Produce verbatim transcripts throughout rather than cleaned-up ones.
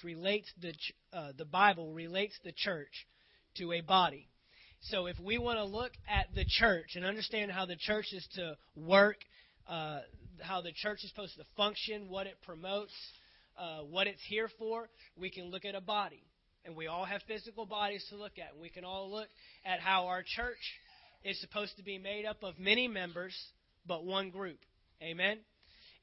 church relates the uh, the Bible relates the church to a body. So if we want to look at the church and understand how the church is to work, uh, how the church is supposed to function, what it promotes, uh, what it's here for, we can look at a body. And we all have physical bodies to look at. And we can all look at how our church is supposed to be made up of many members, but one group. Amen?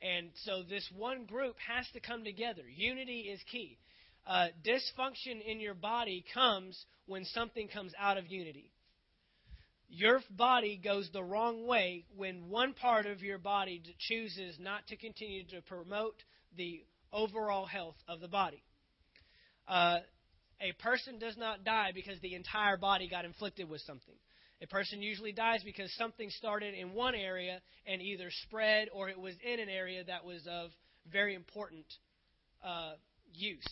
And so this one group has to come together. Unity is key. Uh, dysfunction in your body comes when something comes out of unity. Your body goes the wrong way when one part of your body chooses not to continue to promote the overall health of the body. Uh, a person does not die because the entire body got inflicted with something. A person usually dies because something started in one area and either spread or it was in an area that was of very important uh, use.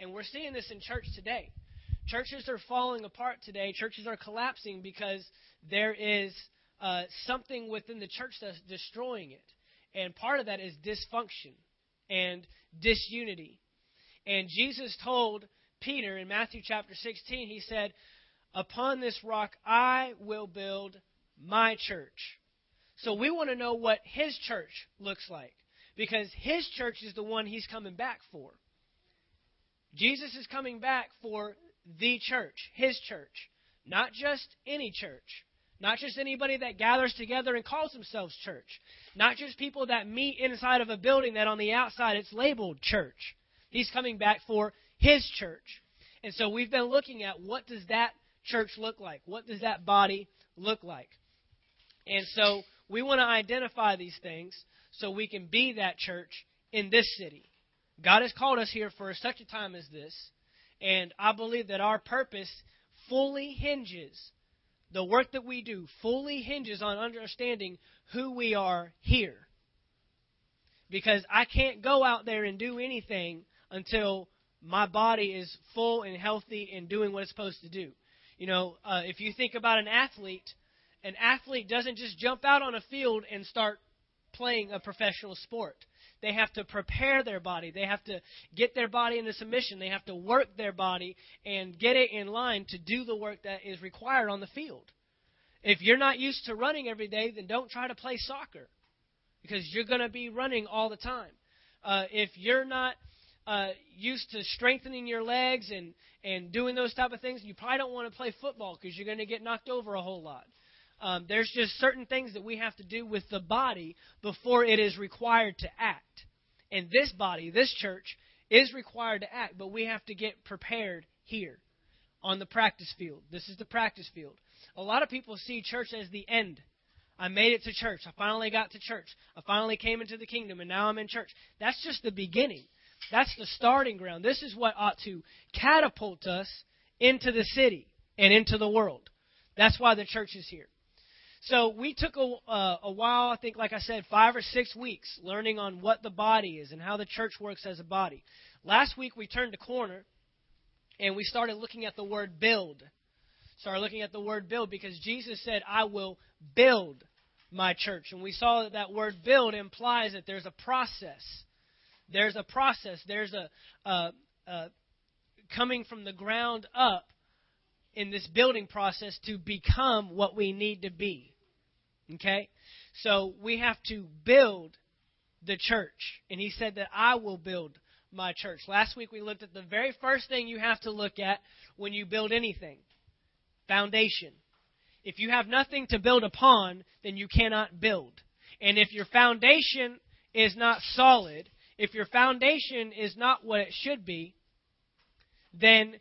And we're seeing this in church today. Churches are falling apart today. Churches are collapsing because there is uh, something within the church that's destroying it. And part of that is dysfunction and disunity. And Jesus told Peter in Matthew chapter sixteen, he said, "Upon this rock I will build my church." So we want to know what his church looks like, because his church is the one he's coming back for. Jesus is coming back for the church, his church, not just any church, not just anybody that gathers together and calls themselves church, not just people that meet inside of a building that on the outside it's labeled church. He's coming back for his church. And so we've been looking at what does that church look like? What does that body look like? And so we want to identify these things so we can be that church in this city. God has called us here for such a time as this, and I believe that our purpose fully hinges, the work that we do fully hinges on understanding who we are here. Because I can't go out there and do anything until my body is full and healthy and doing what it's supposed to do. You know, uh, if you think about an athlete, an athlete doesn't just jump out on a field and start playing a professional sport. They have to prepare their body. They have to get their body into submission. They have to work their body and get it in line to do the work that is required on the field. If you're not used to running every day, then don't try to play soccer, because you're going to be running all the time. Uh, if you're not uh, used to strengthening your legs and, and doing those type of things, you probably don't want to play football, because you're going to get knocked over a whole lot. Um, there's just certain things that we have to do with the body before it is required to act. And this body, this church, is required to act, but we have to get prepared here on the practice field. This is the practice field. A lot of people see church as the end. I made it to church. I finally got to church. I finally came into the kingdom, and now I'm in church. That's just the beginning. That's the starting ground. This is what ought to catapult us into the city and into the world. That's why the church is here. So we took a, uh, a while, I think, like I said, five or six weeks learning on what the body is and how the church works as a body. Last week we turned a corner and we started looking at the word build. Started looking at the word build because Jesus said, "I will build my church." And we saw that that word build implies that there's a process. There's a process. There's a uh, uh, coming from the ground up in this building process to become what we need to be. Okay, so we have to build the church. And he said that I will build my church. Last week we looked at the very first thing you have to look at when you build anything. Foundation. If you have nothing to build upon, then you cannot build. And if your foundation is not solid, if your foundation is not what it should be, then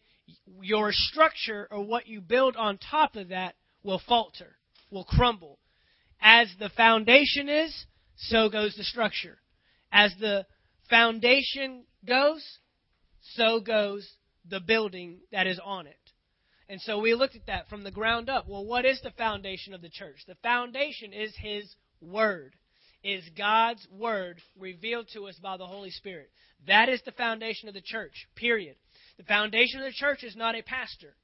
your structure or what you build on top of that will falter, will crumble. As the foundation is, so goes the structure. As the foundation goes, so goes the building that is on it. And so we looked at that from the ground up. Well, what is the foundation of the church? The foundation is His Word, is God's Word revealed to us by the Holy Spirit. That is the foundation of the church, period. The foundation of the church is not a pastor.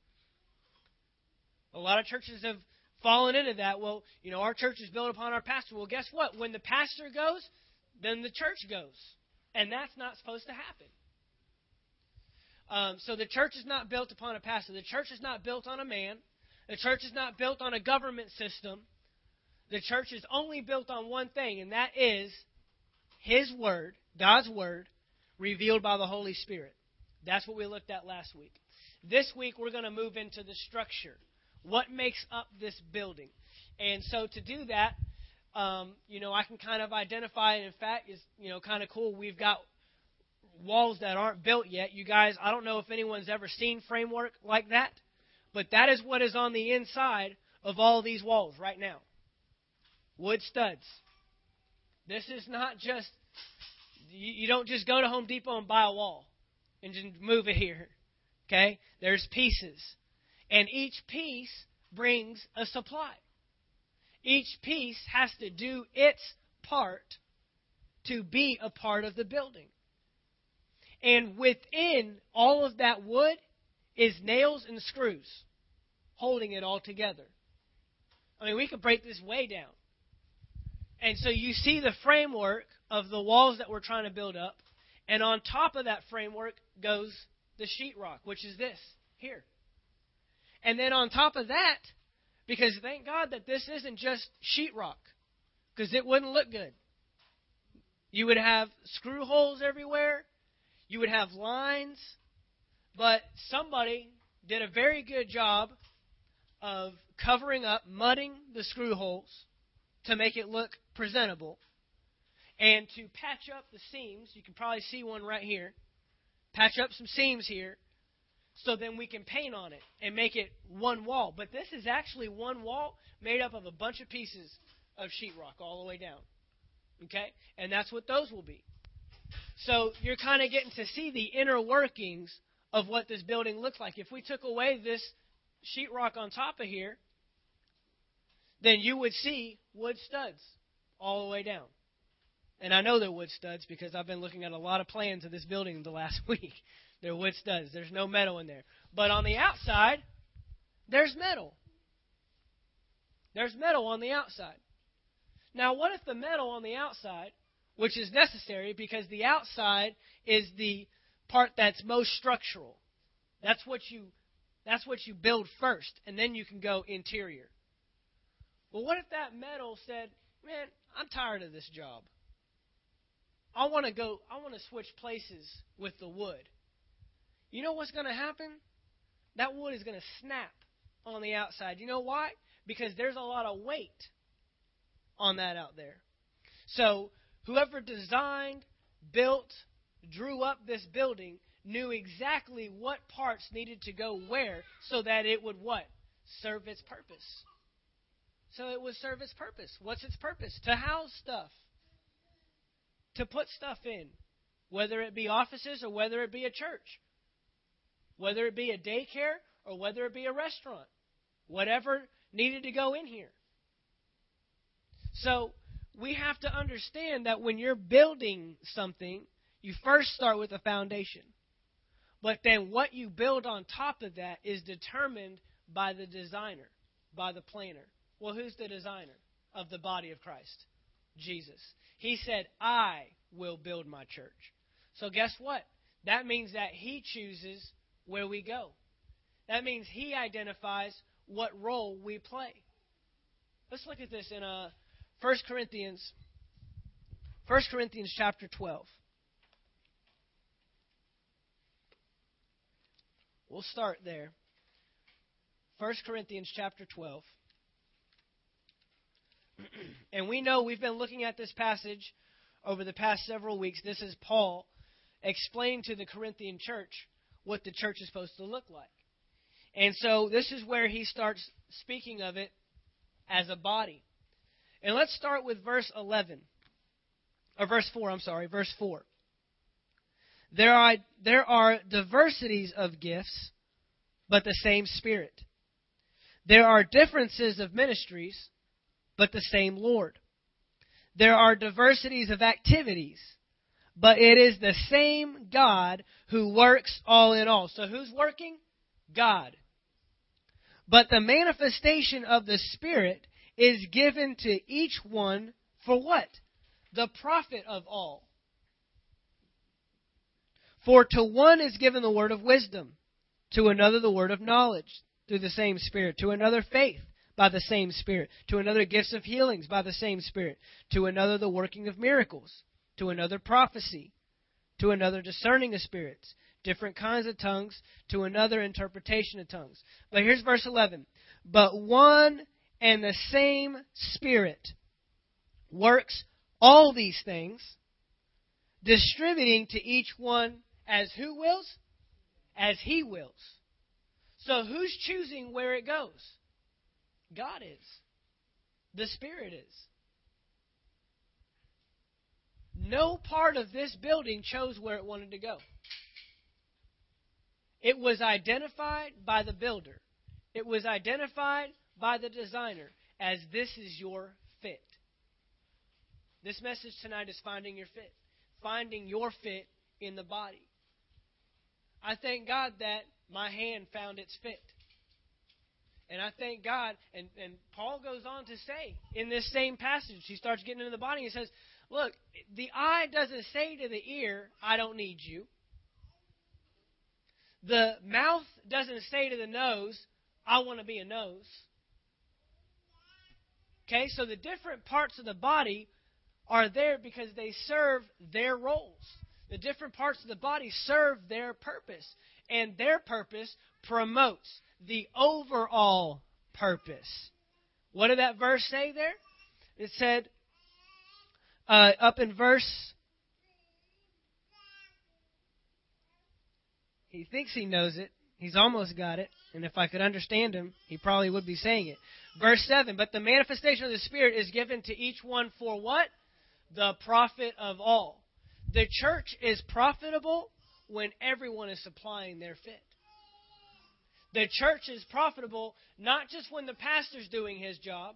A lot of churches have fallen into that. Well, you know, our church is built upon our pastor. Well, guess what? When the pastor goes, then the church goes. And that's not supposed to happen. Um, so the church is not built upon a pastor. The church is not built on a man. The church is not built on a government system. The church is only built on one thing, and that is His Word, God's Word, revealed by the Holy Spirit. That's what we looked at last week. This week, we're going to move into the structure. What makes up this building? And so to do that, um, you know, I can kind of identify it. In fact, it's, you know, kind of cool. We've got walls that aren't built yet. You guys, I don't know if anyone's ever seen framework like that, but that is what is on the inside of all these walls right now. Wood studs. This is not just, you, you don't just go to Home Depot and buy a wall and just move it here. Okay? There's pieces. And each piece brings a supply. Each piece has to do its part to be a part of the building. And within all of that wood is nails and screws holding it all together. I mean, we could break this way down. And so you see the framework of the walls that we're trying to build up. And on top of that framework goes the sheetrock, which is this here. And then on top of that, because thank God that this isn't just sheetrock, because it wouldn't look good. You would have screw holes everywhere. You would have lines. But somebody did a very good job of covering up, mudding the screw holes to make it look presentable and to patch up the seams. You can probably see one right here. Patch up some seams here. So then we can paint on it and make it one wall. But this is actually one wall made up of a bunch of pieces of sheetrock all the way down. Okay? And that's what those will be. So you're kind of getting to see the inner workings of what this building looks like. If we took away this sheetrock on top of here, then you would see wood studs all the way down. And I know they're wood studs because I've been looking at a lot of plans of this building the last week. They're wood studs. There's no metal in there. But on the outside, there's metal. There's metal on the outside. Now, what if the metal on the outside, which is necessary because the outside is the part that's most structural. That's what you, that's what you build first, and then you can go interior. Well, what if that metal said, man, I'm tired of this job. I want to go, I want to switch places with the wood. You know what's going to happen? That wood is going to snap on the outside. You know why? Because there's a lot of weight on that out there. So whoever designed, built, drew up this building knew exactly what parts needed to go where so that it would what? Serve its purpose. So it would serve its purpose. What's its purpose? To house stuff. To put stuff in. Whether it be offices or whether it be a church. Whether it be a daycare or whether it be a restaurant. Whatever needed to go in here. So we have to understand that when you're building something, you first start with a foundation. But then what you build on top of that is determined by the designer, by the planner. Well, who's the designer of the body of Christ? Jesus. He said, I will build my church. So guess what? That means that He chooses where we go. That means He identifies what role we play. Let's look at this in uh, First Corinthians, First Corinthians chapter twelve. We'll start there. First Corinthians chapter twelve. And we know we've been looking at this passage over the past several weeks. This is Paul explaining to the Corinthian church what the church is supposed to look like. And so this is where he starts speaking of it as a body. And let's start with verse eleven. Or verse four, I'm sorry, verse four. There are, there are diversities of gifts, but the same Spirit. There are differences of ministries, but the same Lord. There are diversities of activities, but it is the same God who works all in all. So who's working? God. But the manifestation of the Spirit is given to each one for what? The profit of all. For to one is given the word of wisdom, to another the word of knowledge through the same Spirit, to another faith by the same Spirit, to another gifts of healings by the same Spirit, to another the working of miracles, to another prophecy, to another discerning of spirits, different kinds of tongues, to another interpretation of tongues. But here's verse eleven. But one and the same Spirit works all these things, distributing to each one as who wills? As He wills. So who's choosing where it goes? God is. The Spirit is. No part of this building chose where it wanted to go. It was identified by the builder. It was identified by the designer as this is your fit. This message tonight is finding your fit. Finding your fit in the body. I thank God that my hand found its fit. And I thank God, and, and Paul goes on to say in this same passage, he starts getting into the body, he says, look, the eye doesn't say to the ear, I don't need you. The mouth doesn't say to the nose, I want to be a nose. Okay, so the different parts of the body are there because they serve their roles. The different parts of the body serve their purpose. And their purpose promotes the overall purpose. What did that verse say there? It said, uh, up in verse... He thinks he knows it. He's almost got it. And if I could understand him, he probably would be saying it. Verse seven, but the manifestation of the Spirit is given to each one for what? The profit of all. The church is profitable when everyone is supplying their fit. The church is profitable not just when the pastor's doing his job.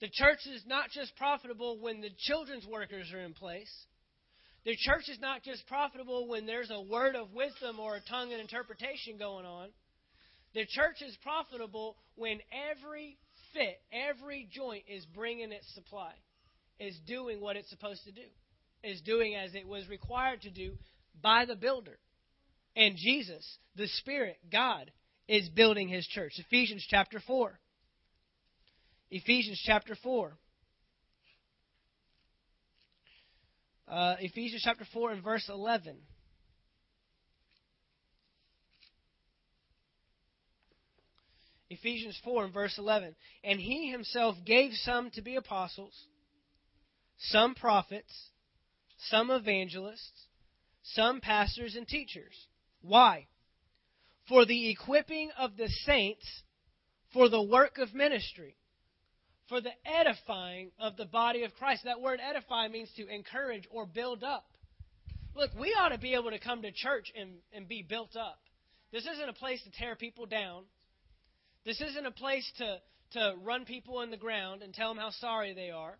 The church is not just profitable when the children's workers are in place. The church is not just profitable when there's a word of wisdom or a tongue and interpretation going on. The church is profitable when every fit, every joint is bringing its supply, is doing what it's supposed to do, is doing as it was required to do by the builder. And Jesus, the Spirit, God, is building His church. Ephesians chapter four. Ephesians chapter four. Uh, Ephesians chapter four and verse eleven. Ephesians four and verse eleven. And He Himself gave some to be apostles, some prophets, some evangelists, some pastors and teachers. Why? For the equipping of the saints for the work of ministry, for the edifying of the body of Christ. That word edify means to encourage or build up. Look, we ought to be able to come to church and, and be built up. This isn't a place to tear people down. This isn't a place to, to run people in the ground and tell them how sorry they are.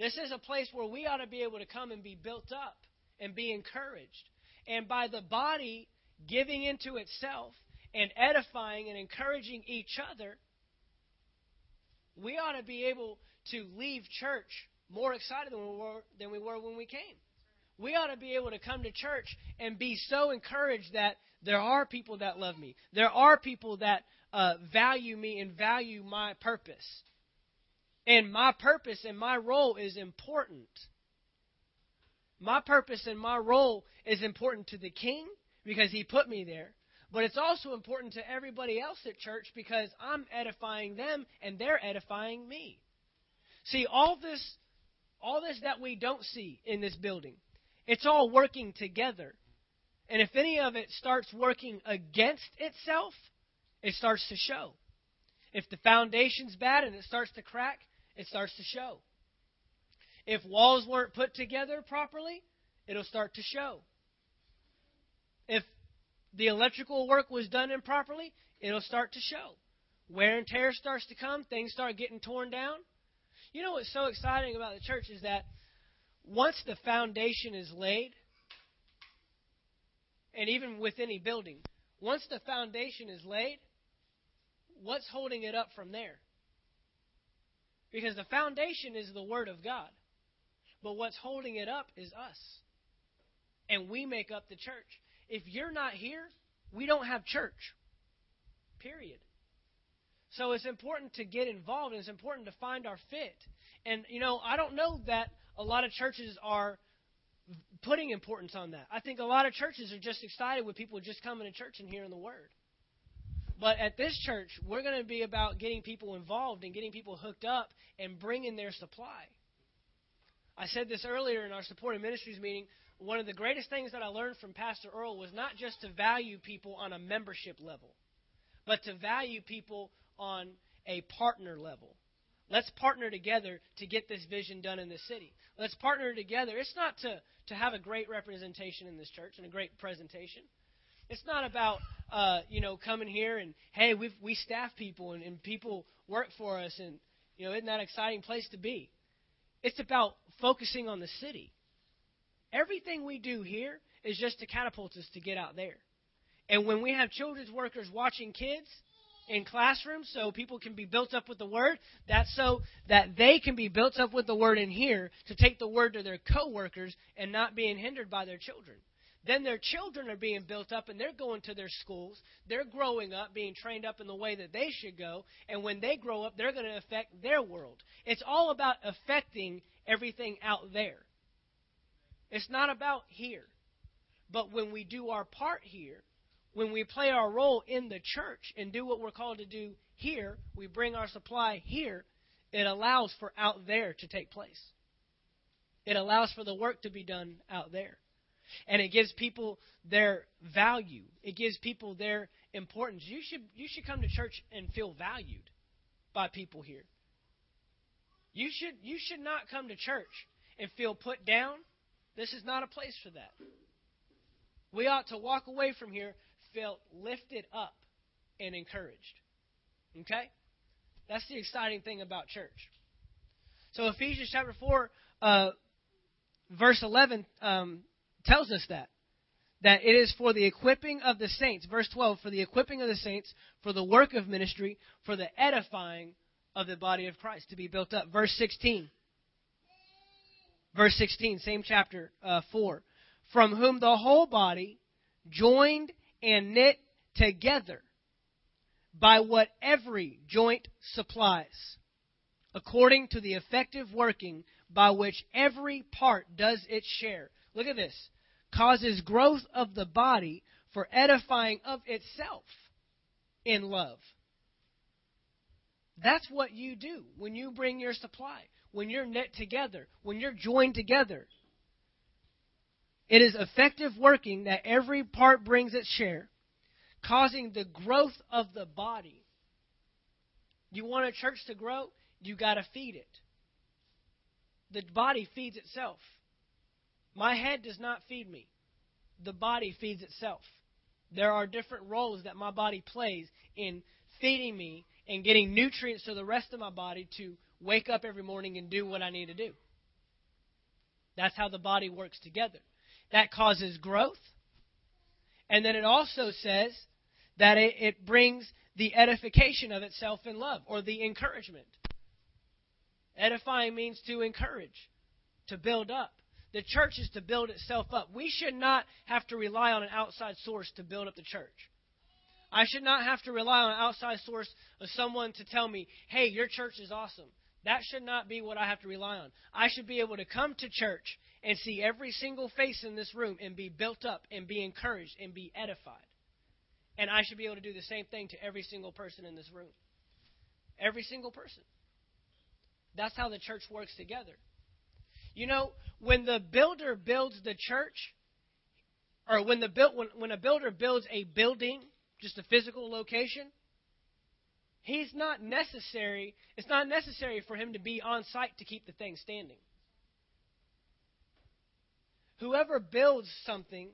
This is a place where we ought to be able to come and be built up and be encouraged. And by the body giving into itself and edifying and encouraging each other, we ought to be able to leave church more excited than we were, than we were when we came. We ought to be able to come to church and be so encouraged that there are people that love me. There are people that uh, value me and value my purpose. And my purpose and my role is important. My purpose and my role is important to the King because He put me there. But it's also important to everybody else at church because I'm edifying them and they're edifying me. See, all this, all this that we don't see in this building, it's all working together. And if any of it starts working against itself, it starts to show. If the foundation's bad and it starts to crack, it starts to show. If walls weren't put together properly, it'll start to show. If the electrical work was done improperly, it'll start to show. Wear and tear starts to come. Things start getting torn down. You know what's so exciting about the church is that once the foundation is laid, and even with any building, once the foundation is laid, what's holding it up from there? Because the foundation is the Word of God. But what's holding it up is us. and we make up the church. If you're not here, we don't have church. Period. So it's important to get involved, and it's important to find our fit. And, you know, I don't know that a lot of churches are putting importance on that. I think a lot of churches are just excited with people just coming to church and hearing the Word. But at this church, we're going to be about getting people involved and getting people hooked up and bringing their supply. I said this earlier in our supported ministries meeting. One of the greatest things that I learned from Pastor Earl was not just to value people on a membership level, but to value people on a partner level. Let's partner together to get this vision done in the city. Let's partner together. It's not to, to have a great representation in this church and a great presentation. It's not about, uh, you know, coming here and, hey, we we staff people and, and people work for us and, you know, isn't that an exciting place to be? It's about focusing on the city. Everything we do here is just to catapult us to get out there. And when we have children's workers watching kids in classrooms so people can be built up with the Word, that's so that they can be built up with the Word in here to take the Word to their coworkers and not being hindered by their children. Then their children are being built up, and they're going to their schools. They're growing up, being trained up in the way that they should go. And when they grow up, they're going to affect their world. It's all about affecting everything out there. It's not about here. But when we do our part here, when we play our role in the church and do what we're called to do here, we bring our supply here, it allows for out there to take place. It allows for the work to be done out there. And it gives people their value. It gives people their importance. You should you should come to church and feel valued by people here. You should you should not come to church and feel put down. This is not a place for that. We ought to walk away from here felt lifted up and encouraged. Okay? That's the exciting thing about church. So Ephesians chapter four, uh, verse eleven um tells us that, that it is for the equipping of the saints, verse twelve, for the equipping of the saints, for the work of ministry, for the edifying of the body of Christ to be built up. Verse sixteen, verse sixteen, same chapter uh, four, from whom the whole body joined and knit together by what every joint supplies, according to the effective working by which every part does its share. Look at this. Causes growth of the body for edifying of itself in love. That's what you do when you bring your supply, when you're knit together, when you're joined together. It is effective working that every part brings its share, causing the growth of the body. You want a church to grow? You got to feed it. The body feeds itself. My head does not feed me. The body feeds itself. There are different roles that my body plays in feeding me and getting nutrients to the rest of my body to wake up every morning and do what I need to do. That's how the body works together. That causes growth. And then it also says that it, it brings the edification of itself in love, or the encouragement. Edifying means to encourage, to build up. The church is to build itself up. We should not have to rely on an outside source to build up the church. I should not have to rely on an outside source of someone to tell me, hey, your church is awesome. That should not be what I have to rely on. I should be able to come to church and see every single face in this room and be built up and be encouraged and be edified. And I should be able to do the same thing to every single person in this room. Every single person. That's how the church works together. You know, when the builder builds the church, or when the build, when, when a builder builds a building, just a physical location, he's not necessary. It's not necessary for him to be on site to keep the thing standing. Whoever builds something,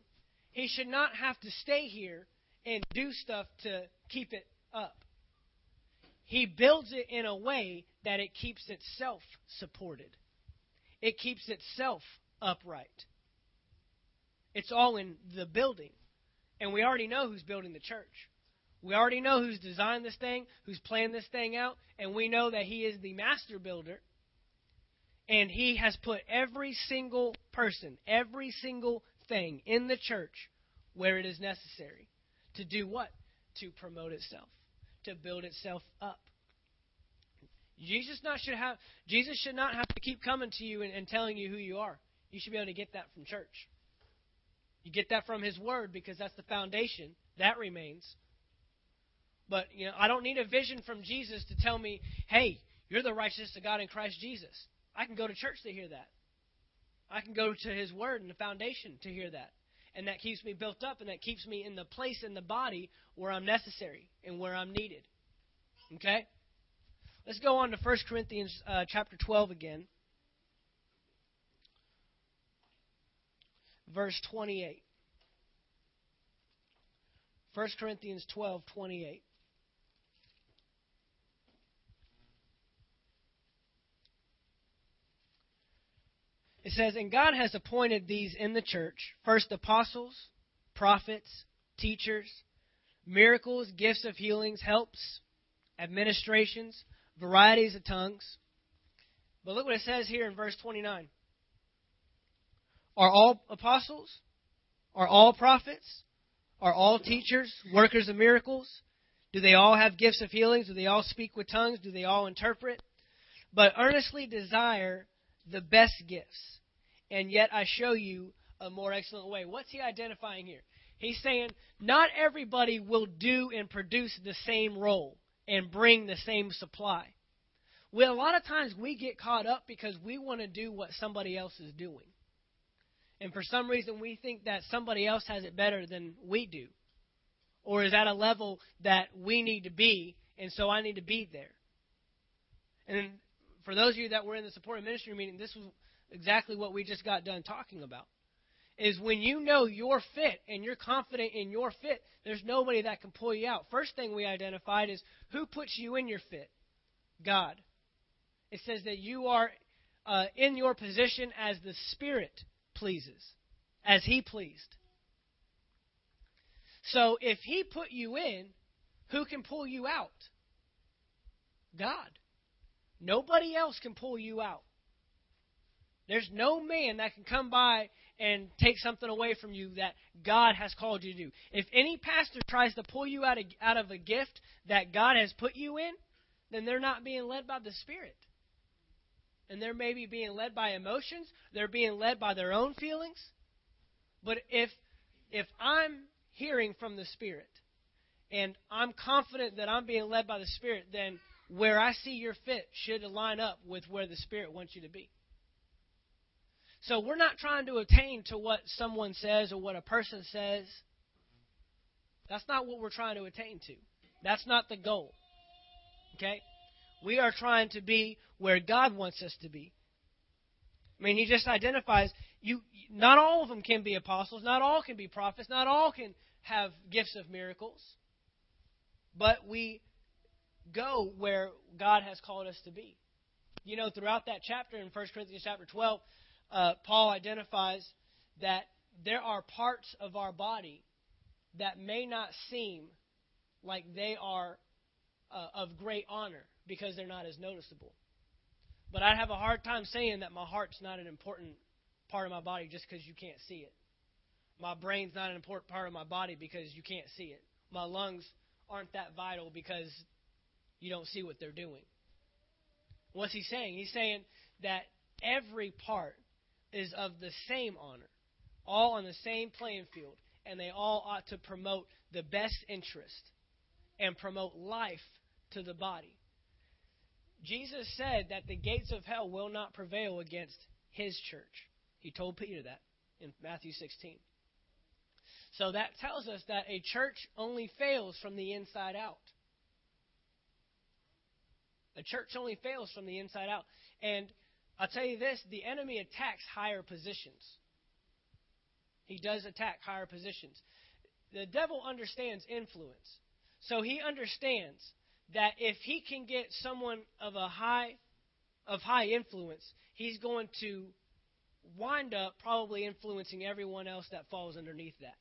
he should not have to stay here and do stuff to keep it up. He builds it in a way that it keeps itself supported. It keeps itself upright. It's all in the building. And we already know who's building the church. We already know who's designed this thing, who's planned this thing out, and we know that he is the master builder. And he has put every single person, every single thing in the church where it is necessary. To do what? To promote itself, to build itself up. Jesus not should have Jesus should not have to keep coming to you and, and telling you who you are. You should be able to get that from church. You get that from His Word because that's the foundation. That remains. But you know, I don't need a vision from Jesus to tell me, hey, you're the righteousness of God in Christ Jesus. I can go to church to hear that. I can go to His Word and the foundation to hear that. And that keeps me built up, and that keeps me in the place in the body where I'm necessary and where I'm needed. Okay? Let's go on to First Corinthians uh, chapter twelve again. Verse twenty-eight. First Corinthians twelve, twenty-eight. It says, and God has appointed these in the church, first apostles, prophets, teachers, miracles, gifts of healings, helps, administrations, varieties of tongues. But look what it says here in verse twenty-nine. Are all apostles? Are all prophets? Are all teachers, workers of miracles? Do they all have gifts of healings? Do they all speak with tongues? Do they all interpret? But earnestly desire the best gifts, and yet I show you a more excellent way. What's he identifying here? He's saying not everybody will do and produce the same role and bring the same supply. Well, a lot of times we get caught up because we want to do what somebody else is doing. And for some reason we think that somebody else has it better than we do, or is at a level that we need to be, and so I need to be there. And for those of you that were in the supporting ministry meeting, this was exactly what we just got done talking about. Is when you know you're fit and you're confident in your fit, there's nobody that can pull you out. First thing we identified is who puts you in your fit? God. It says that you are uh, in your position as the Spirit pleases, as He pleased. So if He put you in, who can pull you out? God. Nobody else can pull you out. There's no man that can come by and take something away from you that God has called you to do. If any pastor tries to pull you out of, out of a gift that God has put you in, then they're not being led by the Spirit. And they're maybe being led by emotions. They're being led by their own feelings. But if if I'm hearing from the Spirit and I'm confident that I'm being led by the Spirit, then where I see your fit should line up with where the Spirit wants you to be. So we're not trying to attain to what someone says or what a person says. That's not what we're trying to attain to. That's not the goal. Okay? We are trying to be where God wants us to be. I mean, He just identifies, you. Not all of them can be apostles. Not all can be prophets. Not all can have gifts of miracles. But we go where God has called us to be. You know, throughout that chapter in First Corinthians chapter twelve, uh, Paul identifies that there are parts of our body that may not seem like they are uh, of great honor because they're not as noticeable. But I'd have a hard time saying that my heart's not an important part of my body just because you can't see it. My brain's not an important part of my body because you can't see it. My lungs aren't that vital because you don't see what they're doing. What's he saying? He's saying that every part is of the same honor, all on the same playing field, and they all ought to promote the best interest and promote life to the body. Jesus said that the gates of hell will not prevail against His church. He told Peter that in Matthew sixteen. So that tells us that a church only fails from the inside out. A church only fails from the inside out. And I'll tell you this, the enemy attacks higher positions. He does attack higher positions. The devil understands influence. So he understands that if he can get someone of a high, of high influence, he's going to wind up probably influencing everyone else that falls underneath that.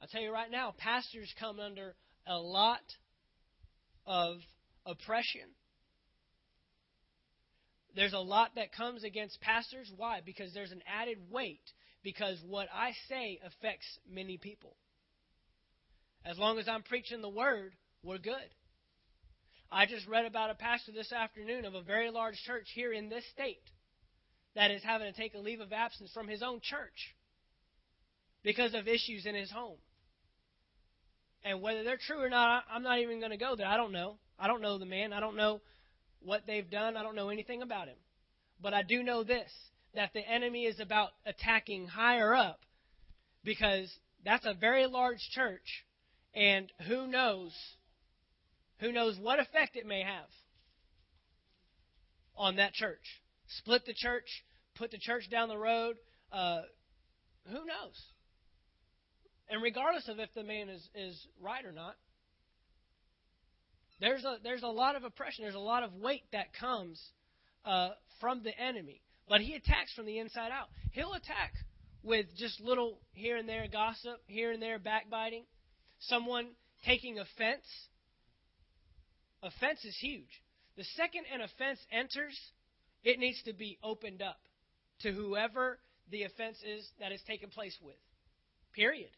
I'll tell you right now, pastors come under a lot of oppression. There's a lot that comes against pastors. Why? Because there's an added weight, because what I say affects many people. As long as I'm preaching the word, we're good. I just read about a pastor this afternoon of a very large church here in this state that is having to take a leave of absence from his own church because of issues in his home. And whether they're true or not, I'm not even going to go there. I don't know. I don't know the man. I don't know what they've done. I don't know anything about him. But I do know this, that the enemy is about attacking higher up, because that's a very large church, and who knows, who knows what effect it may have on that church. Split the church, put the church down the road, uh, who knows? And regardless of if the man is, is right or not, there's a, there's a lot of oppression, there's a lot of weight that comes uh, from the enemy. But he attacks from the inside out. He'll attack with just little here and there gossip, here and there backbiting, someone taking offense. Offense is huge. The second an offense enters, it needs to be opened up to whoever the offense is that is taking place with. Period.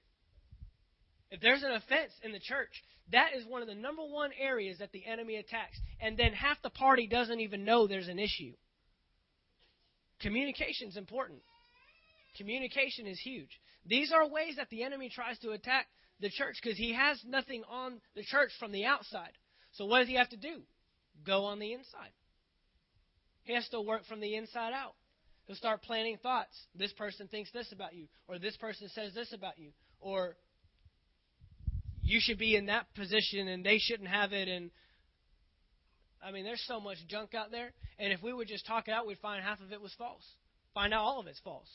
If there's an offense in the church, that is one of the number one areas that the enemy attacks. And then half the party doesn't even know there's an issue. Communication is important. Communication is huge. These are ways that the enemy tries to attack the church, because he has nothing on the church from the outside. So what does he have to do? Go on the inside. He has to work from the inside out. He'll start planting thoughts. This person thinks this about you, or this person says this about you, or you should be in that position and they shouldn't have it. And I mean, there's so much junk out there. And if we would just talk it out, we'd find half of it was false. Find out all of it's false.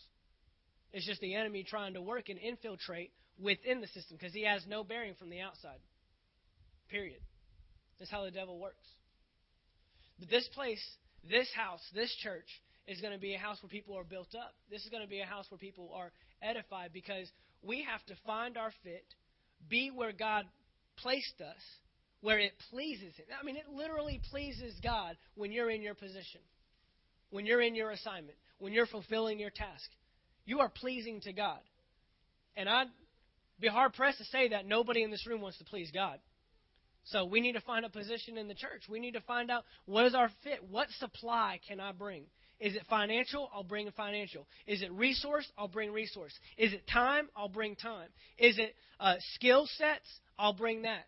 It's just the enemy trying to work and infiltrate within the system, because he has no bearing from the outside. Period. That's how the devil works. But this place, this house, this church is going to be a house where people are built up. This is going to be a house where people are edified, because we have to find our fit, be where God placed us, where it pleases Him. I mean, it literally pleases God when you're in your position, when you're in your assignment, when you're fulfilling your task. You are pleasing to God. And I'd be hard-pressed to say that nobody in this room wants to please God. So we need to find a position in the church. We need to find out, what is our fit? What supply can I bring? Is it financial? I'll bring financial. Is it resource? I'll bring resource. Is it time? I'll bring time. Is it uh, skill sets? I'll bring that.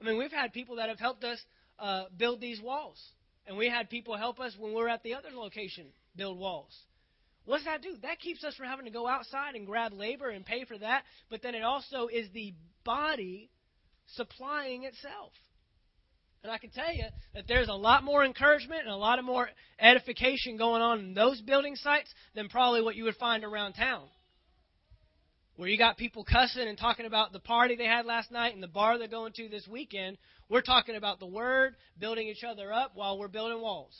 I mean, we've had people that have helped us uh, build these walls. And we had people help us when we were at the other location build walls. What does that do? That keeps us from having to go outside and grab labor and pay for that. But then it also is the body supplying itself. And I can tell you that there's a lot more encouragement and a lot of more edification going on in those building sites than probably what you would find around town, where you got people cussing and talking about the party they had last night and the bar they're going to this weekend. We're talking about the word, building each other up while we're building walls.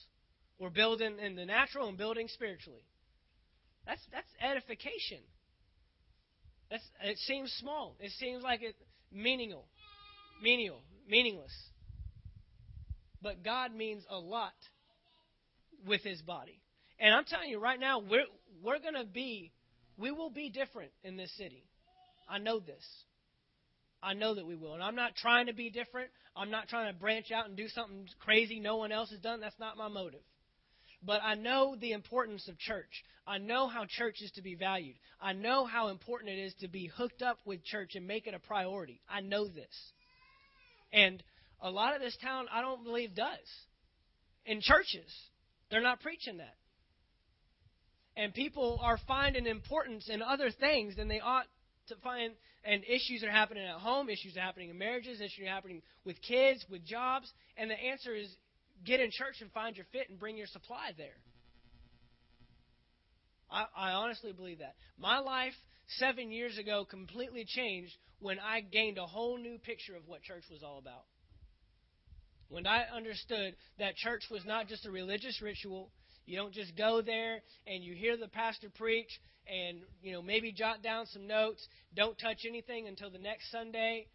We're building in the natural and building spiritually. That's that's edification. That's it seems small. It seems like it menial, menial, meaningless. But God means a lot with His body. And I'm telling you right now, we're we're gonna be, we will be different in this city. I know this. I know that we will. And I'm not trying to be different. I'm not trying to branch out and do something crazy no one else has done. That's not my motive. But I know the importance of church. I know how church is to be valued. I know how important it is to be hooked up with church and make it a priority. I know this. And a lot of this town, I don't believe, does. In churches, they're not preaching that. And people are finding importance in other things than they ought to find. And issues are happening at home. Issues are happening in marriages. Issues are happening with kids, with jobs. And the answer is, get in church and find your fit and bring your supply there. I, I honestly believe that. My life seven years ago completely changed when I gained a whole new picture of what church was all about. When I understood that church was not just a religious ritual. You don't just go there and you hear the pastor preach and, you know, maybe jot down some notes. Don't touch anything until the next Sunday,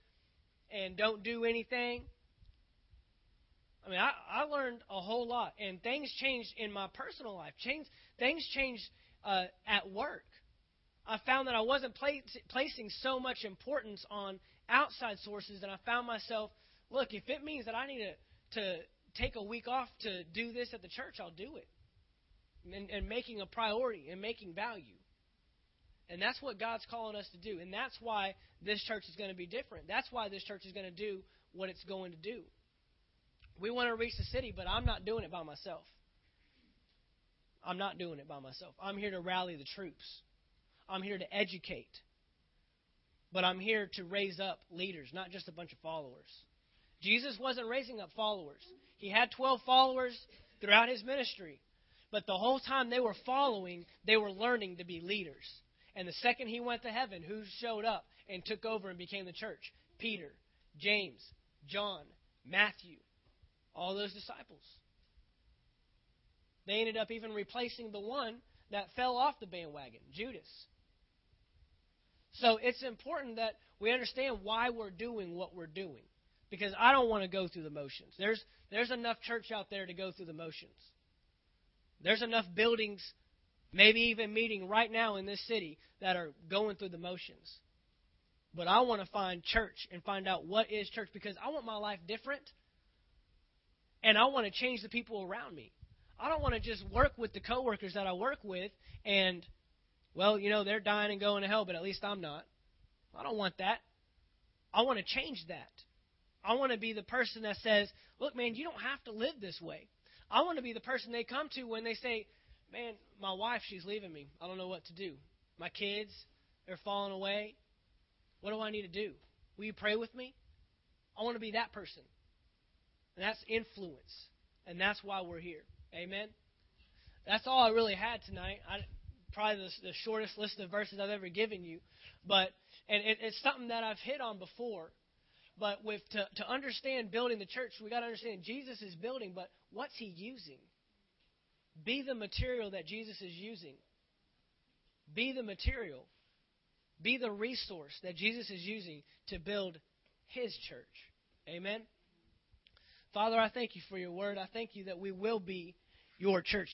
and don't do anything. I mean, I, I learned a whole lot, and things changed in my personal life. Change, things changed uh, at work. I found that I wasn't place, placing so much importance on outside sources, and I found myself, look, if it means that I need to, to take a week off to do this at the church, I'll do it. And, and making a priority and making value. And that's what God's calling us to do. And that's why this church is going to be different. That's why this church is going to do what it's going to do. We want to reach the city, but I'm not doing it by myself. I'm not doing it by myself. I'm here to rally the troops. I'm here to educate. But I'm here to raise up leaders, not just a bunch of followers. Jesus wasn't raising up followers. He had twelve followers throughout his ministry. But the whole time they were following, they were learning to be leaders. And the second he went to heaven, who showed up and took over and became the church? Peter, James, John, Matthew, all those disciples. They ended up even replacing the one that fell off the bandwagon, Judas. So it's important that we understand why we're doing what we're doing. Because I don't want to go through the motions. There's, there's enough church out there to go through the motions. There's enough buildings, maybe even meeting right now in this city, that are going through the motions. But I want to find church and find out what is church, because I want my life different, and I want to change the people around me. I don't want to just work with the coworkers that I work with and, well, you know, they're dying and going to hell, but at least I'm not. I don't want that. I want to change that. I want to be the person that says, look, man, you don't have to live this way. I want to be the person they come to when they say, man, my wife, she's leaving me. I don't know what to do. My kids, they're falling away. What do I need to do? Will you pray with me? I want to be that person. And that's influence. And that's why we're here. Amen? That's all I really had tonight. I, probably the, the shortest list of verses I've ever given you. But and it, it's something that I've hit on before. But with to, to understand building the church, we got to understand Jesus is building, but what's he using? Be the material that Jesus is using. Be the material. Be the resource that Jesus is using to build his church. Amen? Father, I thank you for your word. I thank you that we will be your church.